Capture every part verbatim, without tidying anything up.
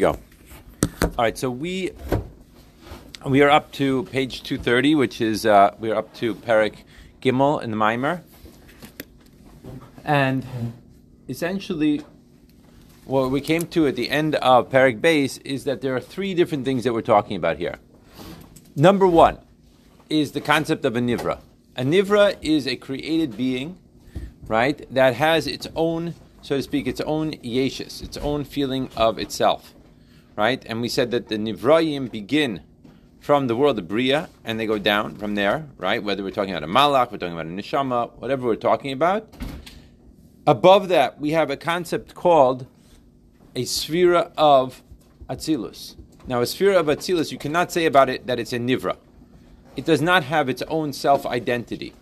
Go. All right, so we we are up to page two thirty, which is uh, we are up to Perik Gimel in the Maimer, and essentially what we came to at the end of Perik Beis is that there are three different things that we're talking about here. Number one is the concept of a nivra. A nivra is a created being, right, that has its own, so to speak, its own yeshus, its own feeling of itself. Right? And we said that the Nivrayim begin from the world of Bria, and they go down from there, right? Whether we're talking about a Malach, we're talking about a Neshama, whatever we're talking about. Above that, we have a concept called a Sphira of Atzilus. Now, a Sphira of Atzilus, you cannot say about it that it's a Nivra. It does not have its own self-identity.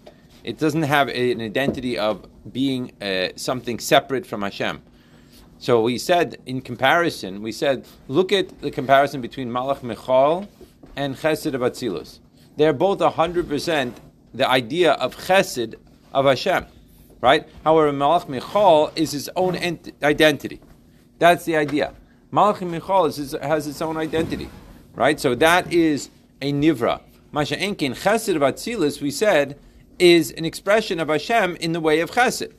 It doesn't have an identity of being uh, something separate from Hashem. So we said, in comparison, we said, look at the comparison between Malach Michal and Chesed of Atzilus. They're both one hundred percent the idea of Chesed of Hashem, right? However, Malach Michal is his own ent- identity. That's the idea. Malach Michal is his, has its own identity, right? So that is a Nivra. Masha Enkin, Chesed of Atzilus, we said, is an expression of Hashem in the way of Chesed.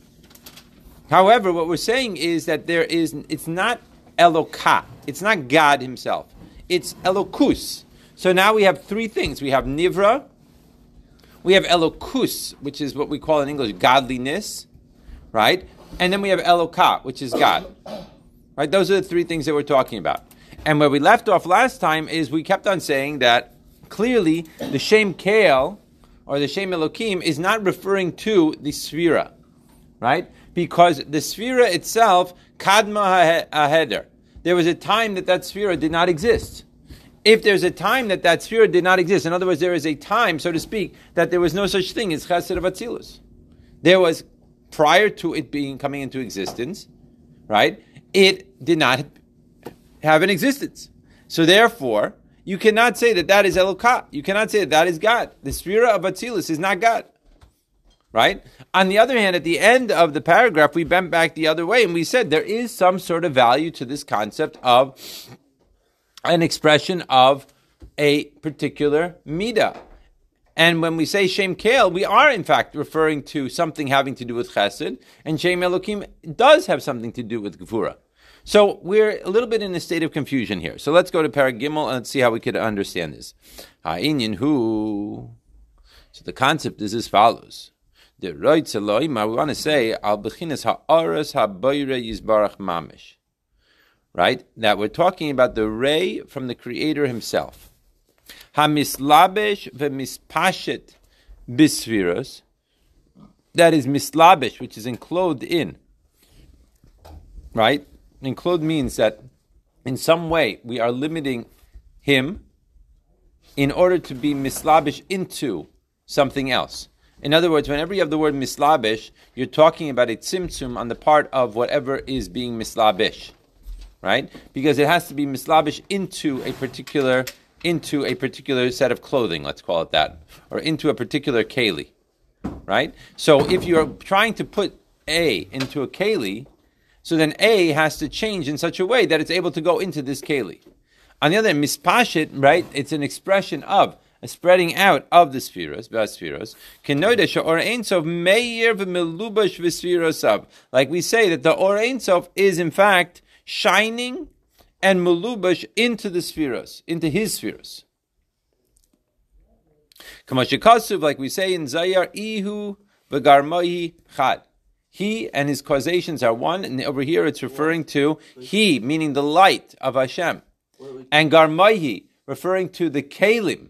However, what we're saying is that there is, it's not Eloka, it's not God himself, it's Elokus. So now we have three things. We have Nivra, we have Elokus, which is what we call in English godliness, right? And then we have Eloka, which is God, right? Those are the three things that we're talking about. And where we left off last time is we kept on saying that clearly the Shem kale or the Shem Elokim is not referring to the Sphira, right? Because the Sphira itself, Kadma HaHeder, there was a time that that Sphira did not exist. If there's a time that that Sphira did not exist, in other words, there is a time, so to speak, that there was no such thing as Chesed of Atzilus. There was, prior to it being coming into existence, right, it did not have an existence. So therefore, you cannot say that that is Eloka. You cannot say that that is God. The Sphira of Atzilus is not God. Right? On the other hand, at the end of the paragraph, we bent back the other way and we said there is some sort of value to this concept of an expression of a particular Midah. And when we say Shem Kael, we are in fact referring to something having to do with Chesed, and Shem Elokim does have something to do with Gvura. So we're a little bit in a state of confusion here. So let's go to Perik Gimel and let's see how we could understand this. Ha'inyin hu. So the concept is as follows. The rights Elohim, I want to say, al bechinas ha'aras ha'boyre yizbarach mamish, right? That we're talking about the ray from the Creator himself. Ha'mislabbish ve'mispashet bisviros, that is mislabbish, which is enclosed in, right? Enclosed means that in some way we are limiting him in order to be mislabbish into something else. In other words, whenever you have the word mislabbish, you're talking about a tzimtzum on the part of whatever is being mislabbish, right? Because it has to be mislabbish into a particular into a particular set of clothing, let's call it that, or into a particular keli, right? So if you're trying to put A into a keli, so then A has to change in such a way that it's able to go into this keli. On the other hand, mispashit, right, it's an expression of a spreading out of the spheros, b'spheros, kenoidesha orain sof meir v'melubash v'spheros of. Like we say that the Orain sof is in fact shining and melubash into the spheros, into his spheros. Kamashikasuv, like we say in Zayar, ihu v'garmoi chad. He and his causations are one, and over here it's referring to he, meaning the light of Hashem, and garmoi, referring to the kelim,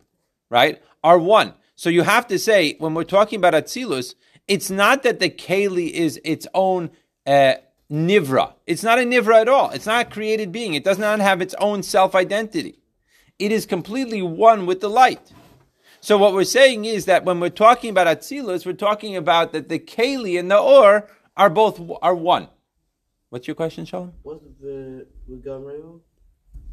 right, are one. So you have to say, when we're talking about Atzilus, it's not that the Keli is its own uh, Nivra. It's not a Nivra at all. It's not a created being. It does not have its own self-identity. It is completely one with the light. So what we're saying is that when we're talking about Atzilus, we're talking about that the Keli and the Or are both are one. What's your question, Shalom? What's the Gamreo?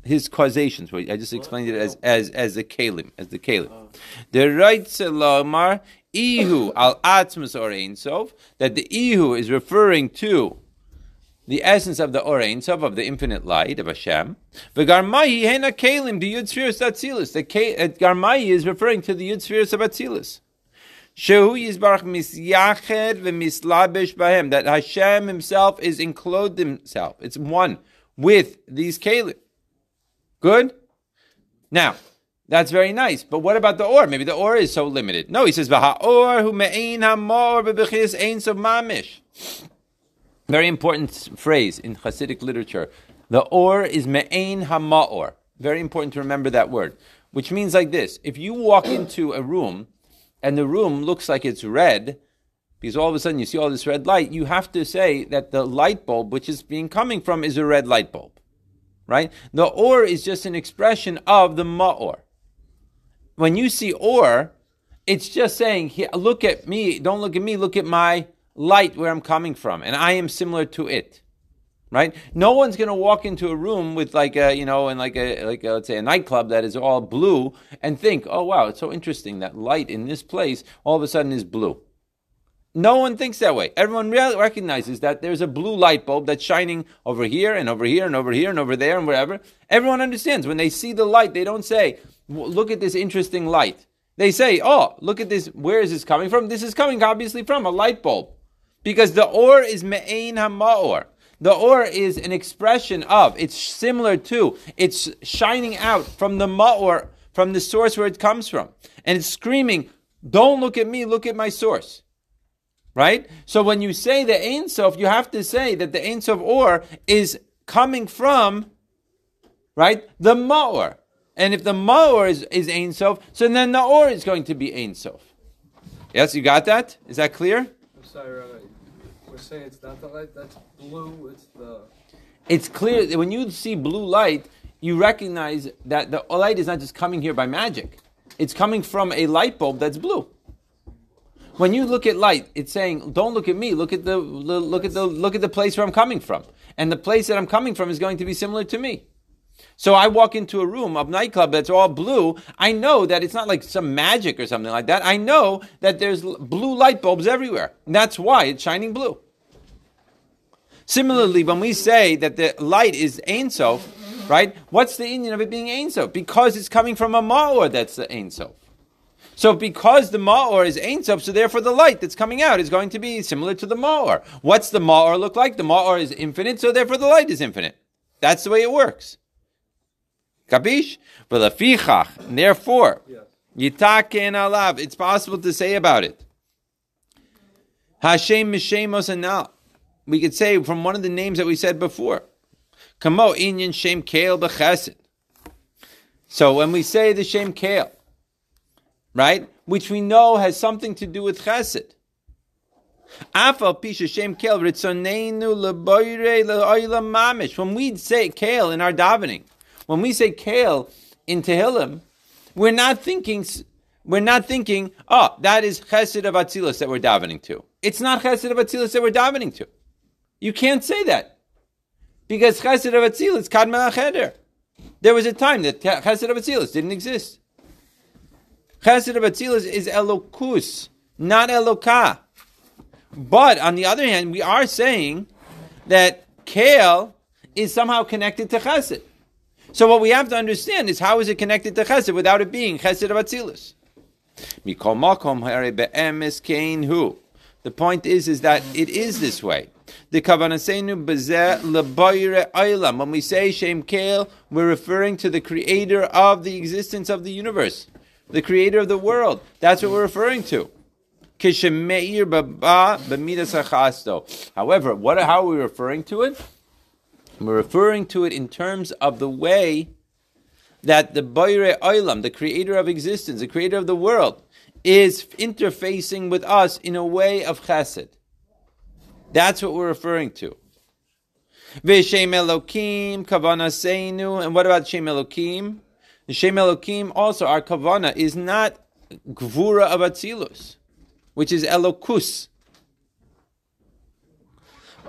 His causations. I just explained it as as as the kelim, as the kelim. The right selomar ihu al atzmus or einsof, that the ihu is referring to the essence of the Orain sof, of the infinite light of Hashem. The Garmayi hena Kelim, the Yud Spheros of Atzilus. The Garmayi is referring to the Yud Spheros of Atzilus. Shehu Yisbarach misyached v'mislabbish b'hem, that Hashem Himself is enclosed Himself. It's one with these Kelim. Good. Now, that's very nice. But what about the Or? Maybe the Or is so limited. No, he says v'ha'or hu me'ein ha'ma'or b'bechis ein sof mamish. Very important phrase in Hasidic literature. The Or is me'ein ha'ma'or. Very important to remember that word, which means like this: if you walk into a room and the room looks like it's red, because all of a sudden you see all this red light, you have to say that the light bulb which is being coming from is a red light bulb. Right? The Or is just an expression of the Ma'or. When you see Or, it's just saying, look at me, don't look at me, look at my light where I'm coming from, and I am similar to it. Right? No one's going to walk into a room with like a, you know, and like a, like a, let's say a nightclub that is all blue and think, oh wow, it's so interesting that light in this place all of a sudden is blue. No one thinks that way. Everyone re- recognizes that there's a blue light bulb that's shining over here and over here and over here and over there and wherever. Everyone understands. When they see the light, they don't say, look at this interesting light. They say, oh, look at this. Where is this coming from? This is coming obviously from a light bulb. Because the Or is me'ein ha'ma'or. The Or is an expression of, it's similar to, it's shining out from the Ma'or, from the source where it comes from. And it's screaming, don't look at me, look at my source. Right? So when you say the Ein Sof, you have to say that the Ein Sof Or is coming from, right, the Ma'or. And if the Ma'or is, is Ein Sof, so then the Or is going to be Ein Sof. Yes, you got that? Is that clear? I'm sorry, Rabbi. We're saying it's not the light, that's blue, it's the... It's clear that when you see blue light, you recognize that the light is not just coming here by magic. It's coming from a light bulb that's blue. When you look at light, it's saying, don't look at me, look at the look at the look at the place where I'm coming from. And the place that I'm coming from is going to be similar to me. So I walk into a room, a nightclub that's all blue. I know that it's not like some magic or something like that. I know that there's blue light bulbs everywhere. And that's why it's shining blue. Similarly, when we say that the light is Ein Sof, right? What's the Indian of it being Ein Sof? Because it's coming from a Ma'or that's the Ein Sof. So because the Ma'or is Ein Sof, so therefore the light that's coming out is going to be similar to the Ma'or. What's the Ma'or look like? The Ma'or is infinite, so therefore the light is infinite. That's the way it works. Kapish? V'lefichach. Therefore, yitaken alav. It's possible to say about it. Hashem mishemos anal. We could say from one of the names that we said before. Kamo inyan Shem kale b'chesed. So when we say the Shem kale, right, which we know has something to do with Chesed. Afal pisha Shem kale ritzoneinu leboire leoila mamish. When we say kale in our davening, when we say Kael in Tehillim, we're not thinking, we're not thinking, oh, that is Chesed of Atzilus that we're davening to. It's not Chesed of Atzilus that we're davening to. You can't say that. Because Chesed of Atzilus, Kadma Cheder. There was a time that Chesed of Atzilus didn't exist. Chesed of Atzilus is Elokus, not Eloka. But on the other hand, we are saying that Kael is somehow connected to Chesed. So what we have to understand is how is it connected to Chesed without it being Chesed of Atzilus? Mikol makom hare be'emes kein hu. The point is, is that it is this way. The kavanasenu b'zeh lebayre aylam. When we say Shem Kael, we're referring to the creator of the existence of the universe, the creator of the world. That's what we're referring to. Kishemayir baba b'midas hachasto. However, what how are we referring to it? We're referring to it in terms of the way that the Boire Olam, the creator of existence, the creator of the world, is interfacing with us in a way of Chesed. That's what we're referring to. Shem Elokim, Kavana Seinu, and what about Shem Elokim? The Shem Elokim also, our Kavana, is not Gvura of Atzilus, which is Elokus.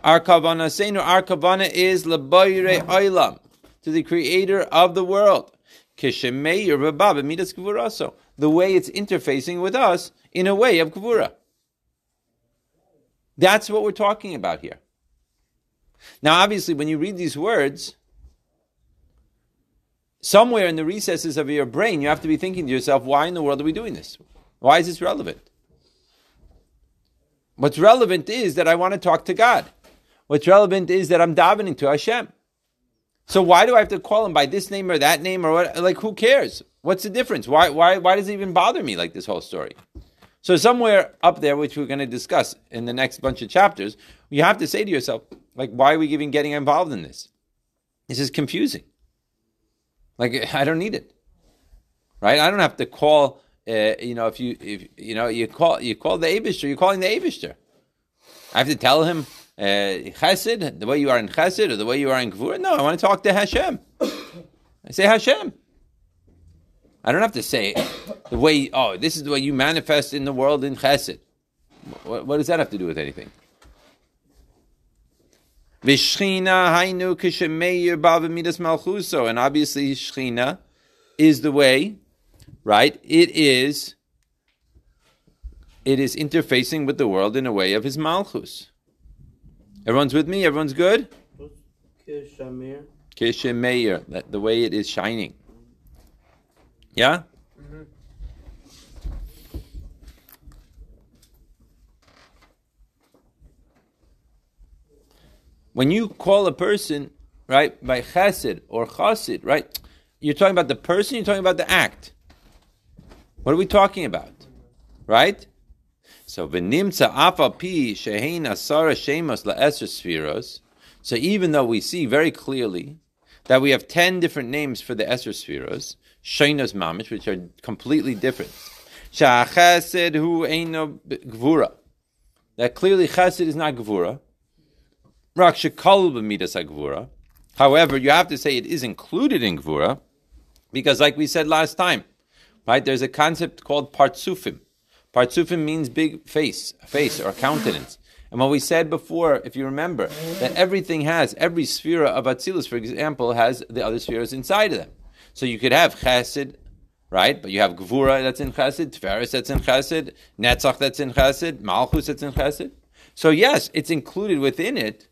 Our Kavana Seinu, our Kavana is L'Boyre Olam, to the creator of the world. Kishemayir Baba Midas Gvura, so the way it's interfacing with us in a way of Gvura. That's what we're talking about here. Now, obviously, when you read these words, somewhere in the recesses of your brain, you have to be thinking to yourself, why in the world are we doing this? Why is this relevant? What's relevant is that I want to talk to God. What's relevant is that I'm davening to Hashem. So why do I have to call him by this name or that name or what? Like, who cares? What's the difference? Why, why, why does it even bother me, like, this whole story? So somewhere up there, which we're going to discuss in the next bunch of chapters, you have to say to yourself, like, why are we even getting involved in this? This is confusing. Like, I don't need it, right? I don't have to call. Uh, you know, if you if you know you call you call the Evishter, you're calling the Evishter. I have to tell him uh, Chesed, the way you are in Chesed or the way you are in Gvura. No, I want to talk to Hashem. I say Hashem. I don't have to say the way. Oh, this is the way you manifest in the world in Chesed. What, what does that have to do with anything? V'shchina hainu kishemayir bava midas malchuso, and obviously Shchina is the way, right? It is. It is interfacing with the world in a way of his malchus. Everyone's with me. Everyone's good. Kishemayir. Kishemayir, that the way it is shining. Yeah. Mm-hmm. When you call a person, right, by chesed or chasid, right, you're talking about the person, you're talking about the act. What are we talking about? Right? So, v'nimtza afal pi shehein asara shemos la'eser spheros. So, even though we see very clearly that we have ten different names for the eser spheros, sheinos mamish, which are completely different. Sha'chesed hu eino gvura. That clearly chesed is not gvura. However, you have to say it is included in Gvura, because like we said last time, right? There's a concept called partsufim. Partsufim means big face, face or countenance. And what we said before, if you remember, that everything has, every sphira of Atzilus, for example, has the other spheres inside of them. So you could have chesed, right? But you have Gvura that's in chesed, Spheros that's in chesed, Netzach that's in chesed, Malchus that's in chesed. So yes, it's included within it,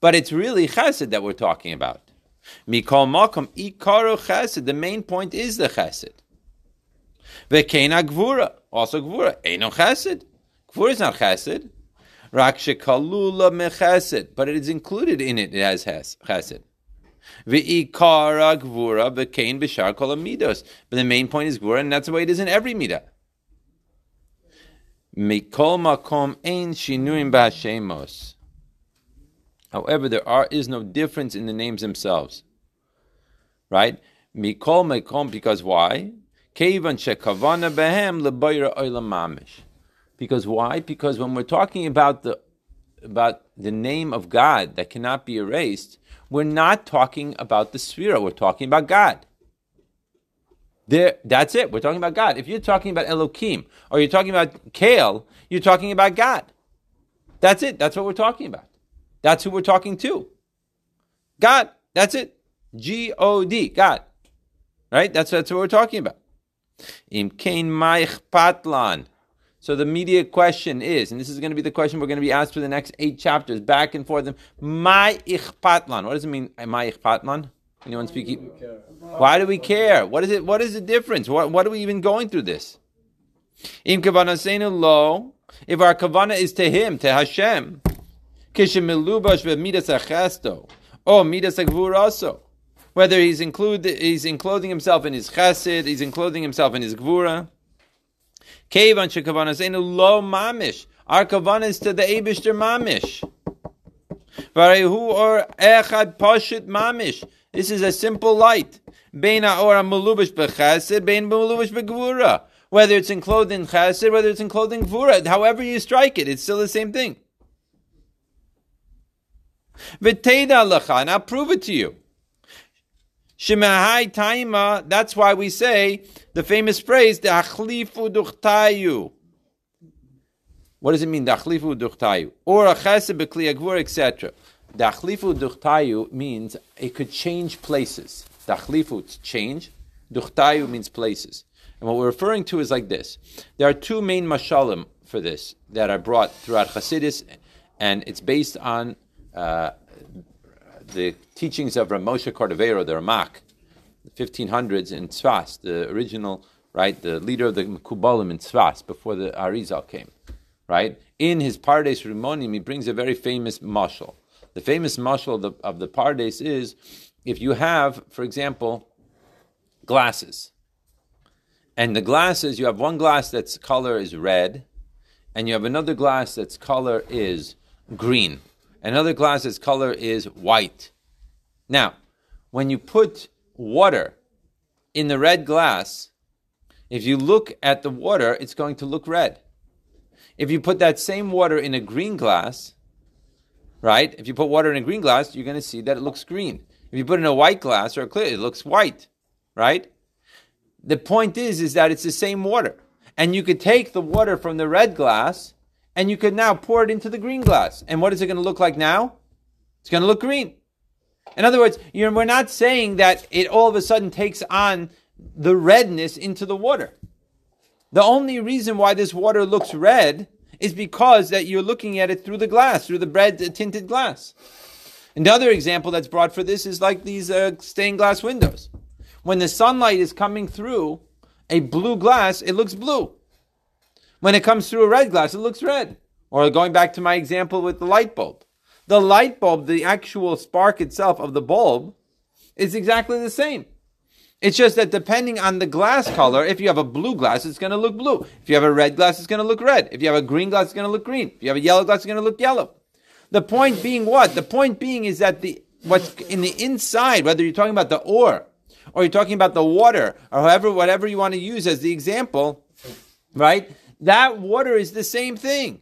but it's really chesed that we're talking about. Mikol makom ikaro chesed. The main point is the chesed. V'keina gvura. Also gvura. Eino chesed. Gvura is not chesed. Rak shekalula mechesed. But it is included in it. It has chesed. V'ikara gvura v'kein b'shar kol midos. But the main point is gvura, and that's the way it is in every midah. Mikol makom ein shinuim b'hashemos. However, there are is no difference in the names themselves, right? Mikol mekom, because why? Kevan shekavana behem lebayra olam mamish. Because why? Because when we're talking about the about the name of God that cannot be erased, we're not talking about the sphira. We're talking about God. There, that's it. We're talking about God. If you're talking about Elokim or you're talking about Kael, you're talking about God. That's it. That's what we're talking about. That's who we're talking to. God. That's it. G O D. God. Right? That's, that's what we're talking about. Im kein maich patlan. So the immediate question is, and this is going to be the question we're going to be asked for the next eight chapters, back and forth. Maich patlan. What does it mean, maich patlan? Anyone speak? Why do we care? What is it? What is the difference? What, what are we even going through this? Im kavana seinu lo. If our kavana is to Him, to Hashem, kishemilubash ve'midas achesto, oh midas agvuraso. Whether he's include, he's enclosing himself in his chesed, he's enclosing himself in his gvura. Kevan shekavana seinu lo mamish. Our kavana is to the Evishter mamish. Varehu or echad pashut mamish. This is a simple light. Bein ha'or ha'melubash b'chesed, bein ha'melubash b'gvura. Whether it's enclosed in chesed, whether it's enclosed in gvura, however you strike it, it's still the same thing. V'teida lecha, and I'll prove it to you. Shemahai taima, that's why we say the famous phrase, da'achlifu duchtayu. What does it mean, da'achlifu duchtayu? Or a chesed b'kli ha'gvura, et cetera. Dachlifu duchtayu means it could change places. Dachlifu, change. Duchtayu means places. And what we're referring to is like this. There are two main mashalim for this that are brought throughout Chasidus, and it's based on uh, the teachings of Rav Moshe Cordovero, the Ramak, the fifteen hundreds in Tzvas, the original, right, the leader of the Mekubalim in Tzvas before the Arizal came, right? In his Pardes Rimonim, he brings a very famous Mashal. The famous Mashal of the, of the Pardes is, if you have, for example, glasses, and the glasses, you have one glass that's color is red, and you have another glass that's color is green, another glass that's color is white. Now, when you put water in the red glass, if you look at the water, it's going to look red. If you put that same water in a green glass, right? If you put water in a green glass, you're going to see that it looks green. If you put in a white glass or a clear, it looks white, right? The point is, is that it's the same water. And you could take the water from the red glass and you could now pour it into the green glass. And what is it going to look like now? It's going to look green. In other words, you're, we're not saying that it all of a sudden takes on the redness into the water. The only reason why this water looks red is because that you're looking at it through the glass, through the red-tinted glass. Another example that's brought for this is like these uh, stained glass windows. When the sunlight is coming through a blue glass, it looks blue. When it comes through a red glass, it looks red. Or going back to my example with the light bulb. The light bulb, the actual spark itself of the bulb, is exactly the same. It's just that depending on the glass color, if you have a blue glass, it's going to look blue. If you have a red glass, it's going to look red. If you have a green glass, it's going to look green. If you have a yellow glass, it's going to look yellow. The point being what? The point being is that the what's in the inside, whether you're talking about the ore, or you're talking about the water, or however, whatever you want to use as the example, right? That water is the same thing.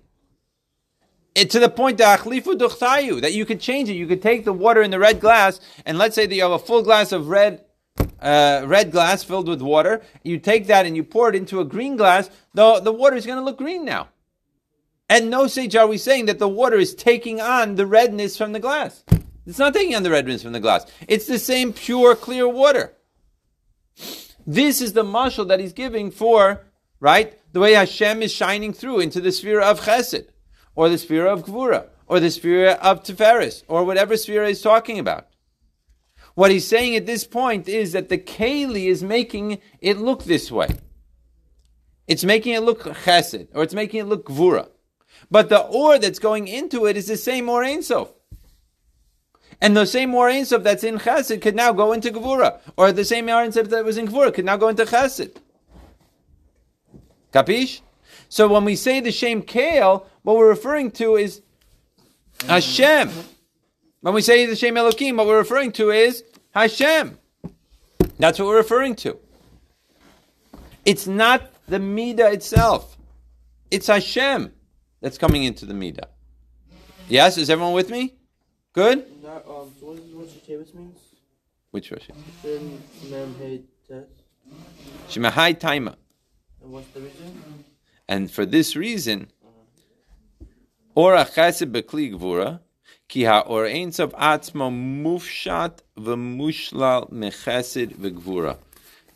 It, to the point that that you could change it. You could take the water in the red glass, and let's say that you have a full glass of red Uh, red glass filled with water, you take that and you pour it into a green glass, the, the water is going to look green now. And no sage are we saying that the water is taking on the redness from the glass. It's not taking on the redness from the glass. It's the same pure, clear water. This is the mashal that he's giving for, right, the way Hashem is shining through into the Sphira of Chesed, or the Sphira of Gvura, or the Sphira of Tiferes, or whatever Sphira he's talking about. What he's saying at this point is that the Keli is making it look this way. It's making it look Chesed, or it's making it look Gvura. But the Or that's going into it is the same Orain sof. And the same Orain sof that's in Chesed could now go into Gvura. Or the same Orain sof that was in Gvura could now go into Chesed. Kapish? So when we say the Shem kale, what we're referring to is Hashem. When we say the Shem Elokim, what we're referring to is Hashem. That's what we're referring to. It's not the Midah itself. It's Hashem that's coming into the Midah. Yes? Is everyone with me? Good? Not, um, so what does Rosh Hashanah means? Which Rosh Hashanah? Shemahai Taima. And what's the reason? And for this reason, Ora Chesed Bekli Gvura, Ki ha'or ein sof atzmo mufshat v'mushlal mechesed v'gvura.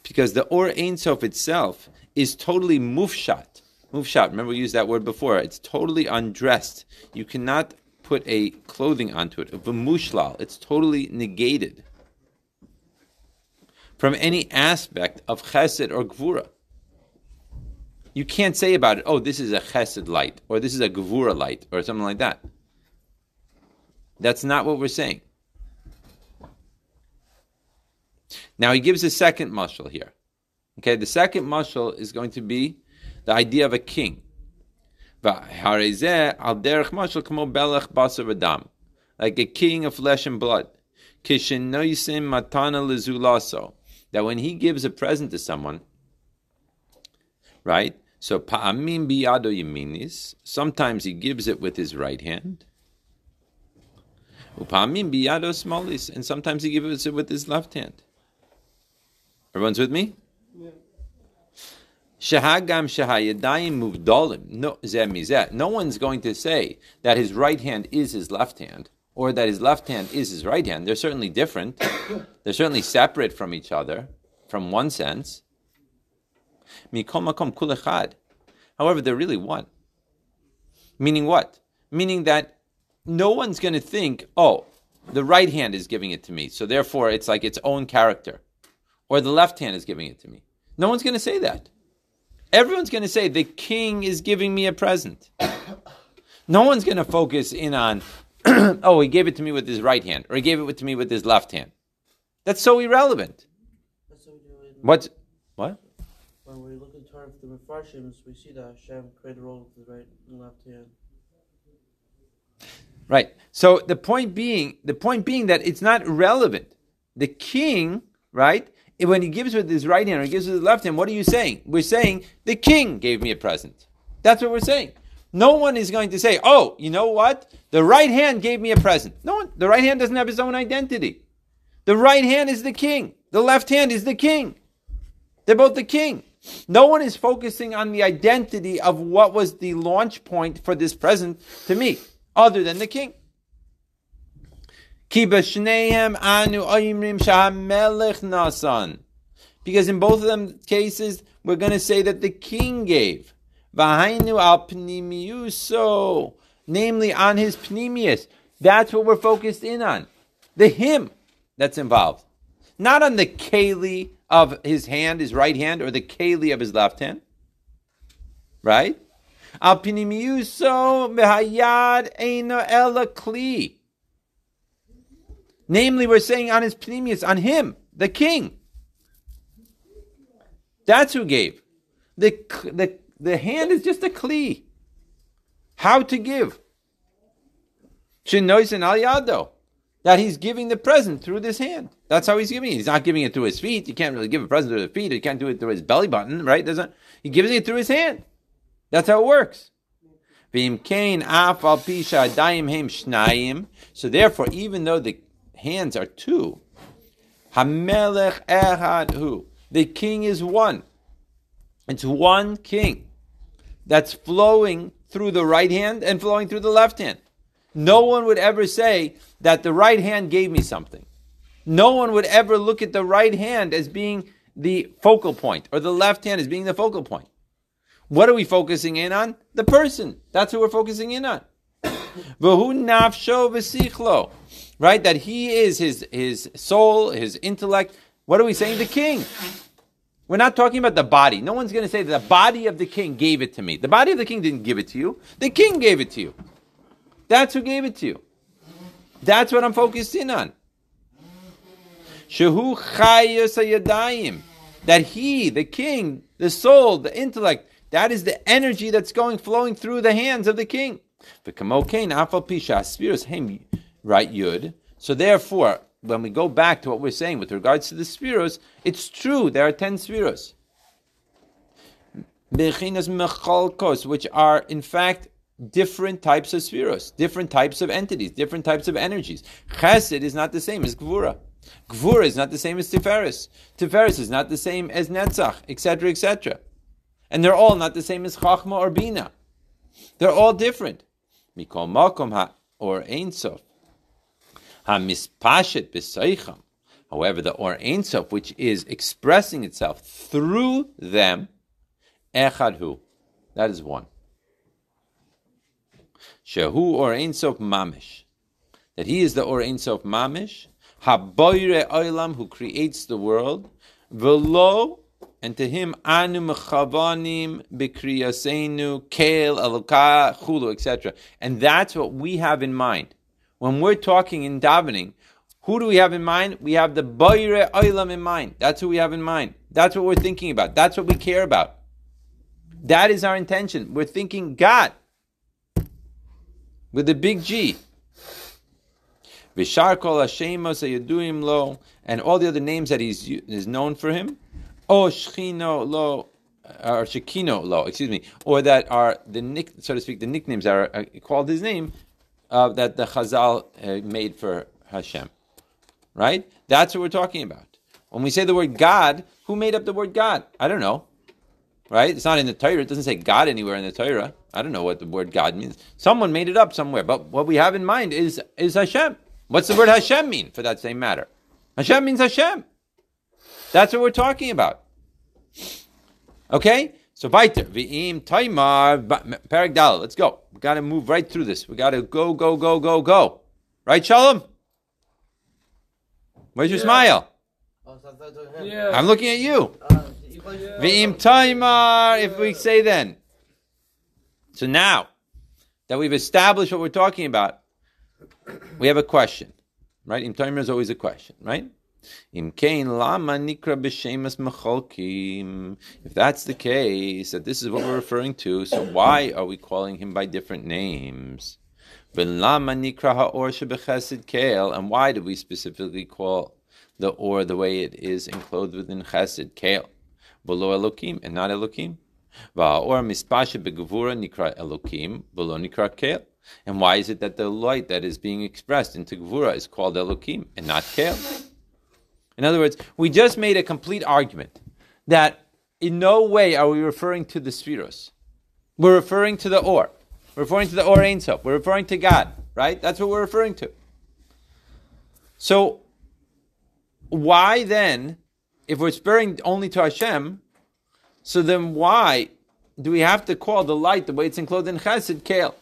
Because the Or Ein Sof itself is totally mufshat. Mufshat, remember we used that word before. It's totally undressed. You cannot put a clothing onto it. V'mushlal, it's totally negated from any aspect of chesed or gvura. You can't say about it, oh, this is a chesed light, or this is a gvura light, or something like that. That's not what we're saying. Now he gives a second mashal here. Okay, the second mashal is going to be the idea of a king. Like a king of flesh and blood. That when he gives a present to someone, right? So pa'amim biyado yaminis. Sometimes he gives it with his right hand. And sometimes he gives it with his left hand. Everyone's with me? Yeah. No one's going to say that his right hand is his left hand, or that his left hand is his right hand. They're certainly different. They're certainly separate from each other, from one sense. However, they're really one. Meaning what? Meaning that no one's going to think, oh, the right hand is giving it to me, so therefore it's like its own character. Or the left hand is giving it to me. No one's going to say that. Everyone's going to say, the king is giving me a present. No one's going to focus in on, oh, he gave it to me with his right hand, or he gave it to me with his left hand. That's so irrelevant. That's what we do in, what? What? When we look at Torah for the Mefarshim, we see that Hashem created the world with the right and left hand. Right. So the point being, the point being that it's not relevant. The king, right, when he gives with his right hand or he gives with his left hand, what are you saying? We're saying, the king gave me a present. That's what we're saying. No one is going to say, oh, you know what? The right hand gave me a present. No one. The right hand doesn't have his own identity. The right hand is the king. The left hand is the king. They're both the king. No one is focusing on the identity of what was the launch point for this present to me, other than the king. Because in both of them cases, we're going to say that the king gave. Namely, on his pnimius. That's what we're focused in on. The him that's involved. Not on the keli of his hand, his right hand, or the keli of his left hand. Right? Al pinimiuso behayad eino ela kli. Namely, we're saying on his pnimius, on him, the king. That's who gave. The, the, the hand is just a kli. How to give. Shinoisen al yado. That he's giving the present through this hand. That's how he's giving it. He's not giving it through his feet. You can't really give a present through the feet. You can't do it through his belly button, right? Doesn't he gives it through his hand. That's how it works. So therefore, even though the hands are two, the king is one. It's one king that's flowing through the right hand and flowing through the left hand. No one would ever say that the right hand gave me something. No one would ever look at the right hand as being the focal point, or the left hand as being the focal point. What are we focusing in on? The person. That's who we're focusing in on. Right? That he is his, his soul, his intellect. What are we saying? The king. We're not talking about the body. No one's going to say the body of the king gave it to me. The body of the king didn't give it to you. The king gave it to you. That's who gave it to you. That's what I'm focused in on. Shehu chayos hayadayim. That he, the king, the soul, the intellect, that is the energy that's going, flowing through the hands of the king. So therefore, when we go back to what we're saying with regards to the spheros, it's true, there are ten spheros. Which are, in fact, different types of spheros, different types of entities, different types of energies. Chasid is not the same as Gvura. Gvura is not the same as Spheros. Spheros is not the same as Netzach, et cetera, et cetera. And they're all not the same as Chachma or Bina. They're all different. Mikol Makom ha or Ein Sof ha mispashet b'soicham. However, the Orain sof, which is expressing itself through them, echad hu, that is one. Shehu Orain sof mamish, that he is the Orain sof mamish. Haboyre Olam, who creates the world, velo, and to him anu mechavanim b'kriyasenu Kael Eloka chulu, et cetera. And that's what we have in mind when we're talking in davening. Who do we have in mind? We have the Boyre Olam in mind. That's who we have in mind. That's what we're thinking about. That's what we care about. That is our intention. We're thinking God with the big G. Vishar kol Hashemos hayaduim lo, and all the other names that he's is known for him, or Shechino lo, or Shekino lo, excuse me, or that are the nick, so to speak, the nicknames that are called his name, uh, that the Chazal uh, made for Hashem, right? That's what we're talking about. When we say the word God, who made up the word God? I don't know, right? It's not in the Torah. It doesn't say God anywhere in the Torah. I don't know what the word God means. Someone made it up somewhere. But what we have in mind is is Hashem. What's the word Hashem mean for that same matter? Hashem means Hashem. That's what we're talking about. Okay? So, Vaiter, V'im, Taimar, Perik Dal. Let's go. We've got to move right through this. We've got to go, go, go, go, go. Right, Shalom? Where's your yeah. smile? Yeah. I'm looking at you. V'im taimar, if we say then. So now that we've established what we're talking about, we have a question, right? Im taimar is always a question, right? If that's the case, that this is what we're referring to, so why are we calling him by different names? And why do we specifically call the Or the way it is enclosed within Chesed, Kael, below Elokim, and not Elokim? And why is it that the light that is being expressed into Gvura is called Elokim and not Kael? In other words, we just made a complete argument that in no way are we referring to the Spheros. We're referring to the Or. We're referring to the Orain sof. We're referring to God, right? That's what we're referring to. So, why then, if we're referring only to Hashem, so then why do we have to call the light the way it's enclosed in Chesed, Kael,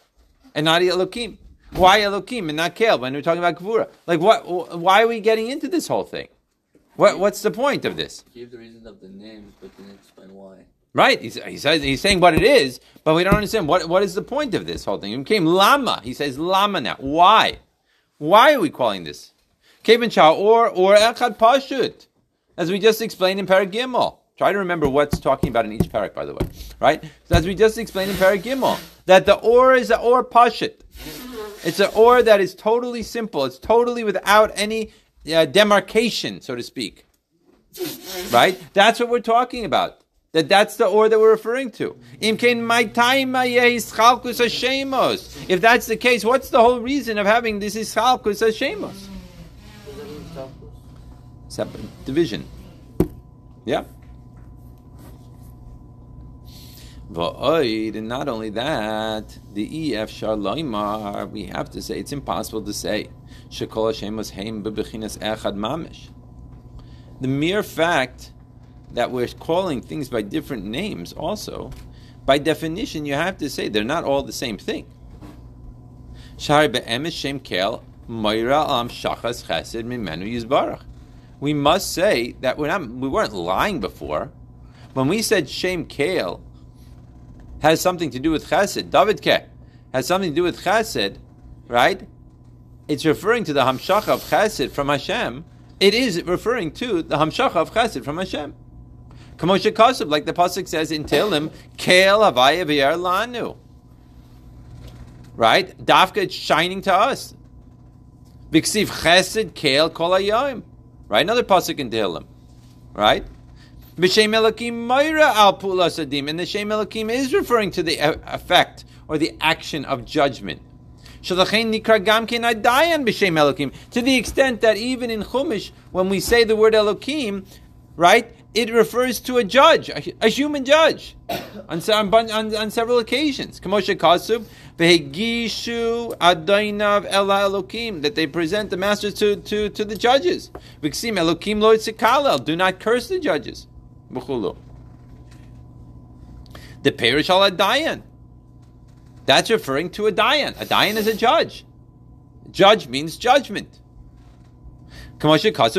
and not Elokim? Why Elokim and not Kael when we're talking about Gvura? Like, what? Why are we getting into this whole thing? What, what's the point of this? Give the reason of the name, but then explain why. Right, he says he's saying what it is, but we don't understand what what is the point of this whole thing. It became lama. He says lama now. Why? Why are we calling this? Kevin Chao or or Echad Pashut, as we just explained in Perik Gimel. Try to remember what's talking about in each parak, by the way. Right, so as we just explained in Perik Gimel, that the Or is the Or Pashut. It's an Or that is totally simple. It's totally without any. Uh, demarcation, so to speak, right? That's what we're talking about. That that's the Or that we're referring to. If that's the case, what's the whole reason of having this Ischalkus Hashemos? Separate division. Yeah. And not only that, the E F Sharloimar, we have to say it's impossible to say. The mere fact that we're calling things by different names also, by definition, you have to say they're not all the same thing. We must say that we're not, we weren't lying before. When we said Shem kale has something to do with Chesed, David Ke has something to do with Chesed, right? It's referring to the Hamshacha of Chesed from Hashem. It is referring to the Hamshacha of Chesed from Hashem. Kamoshe Kasub, like the Pasuk says in Tehillim, Kael Havaya V'Yer Lanu. Right? Dafka, it's shining to us. V'ksiv Chesed Kael Kol Hayom. Right? Another Pasuk in Tehillim. Right? B'Shem Elokim Moira Al Pula Sadim. And the Shem Elokim is referring to the effect or the action of judgment. To the extent that even in Chumash, when we say the word Elokim, right, it refers to a judge, a, a human judge, on, on, on several occasions. That they present the master to, to, to the judges. Do not curse the judges. The Perish al Adayan. That's referring to a dayan. A dayan is a judge. Judge means judgment. Right? Again,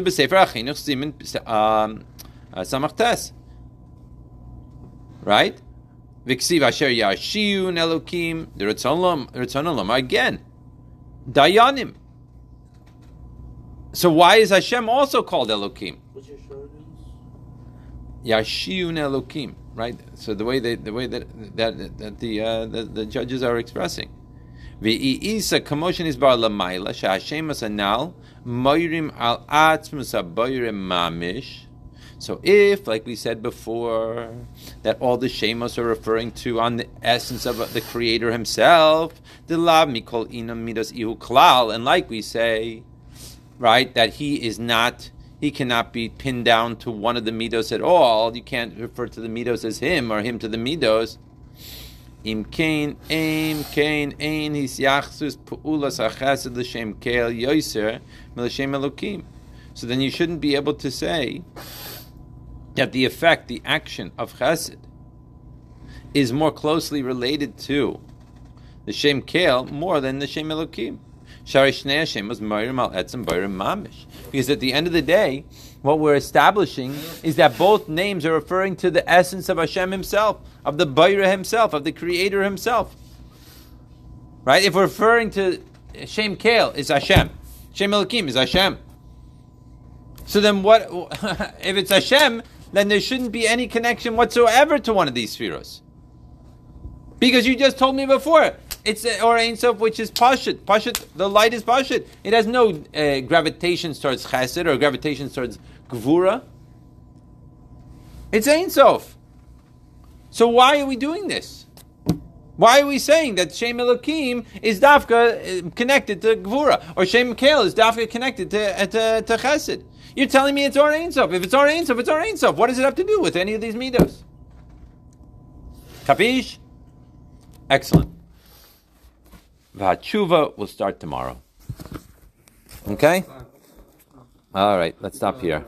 dayanim. So why is Hashem also called Elokim? Yashiun Elokim. Right, so the way they, the way that that that the uh, the, the judges are expressing, so if, like we said before, that all the shemos are referring to on the essence of the Creator Himself, and like we say, right, that He is not. He cannot be pinned down to one of the midos at all. You can't refer to the midos as him or him to the midos. Im kain aim kain ain his yachsus pu'ulas hachased l'shem kael yoser mil'shem elokim. So then you shouldn't be able to say that the effect, the action of chesed is more closely related to the shem kael more than the shem elokim. Because at the end of the day, what we're establishing is that both names are referring to the essence of Hashem himself, of the Baira himself, of the Creator himself. Right? If we're referring to Shem kale, is Hashem. Shem Elokim is Hashem. So then what, if it's Hashem, then there shouldn't be any connection whatsoever to one of these spheros. Because you just told me before, it's Orain sof, which is Pashut. Pashut, the light is Pashut. It has no uh, gravitation towards Chasid or gravitation towards Gvura. It's Ein Sof. So why are we doing this? Why are we saying that Shem Elokim is Dafka connected to Gvura? Or Shem Kael is Dafka connected to, uh, to, to Chasid? You're telling me it's Orain sof. If it's Orain sof, it's Orain sof. What does it have to do with any of these midos? Kapish? Excellent. V'hatshuva will start tomorrow. Okay? All right, let's stop here.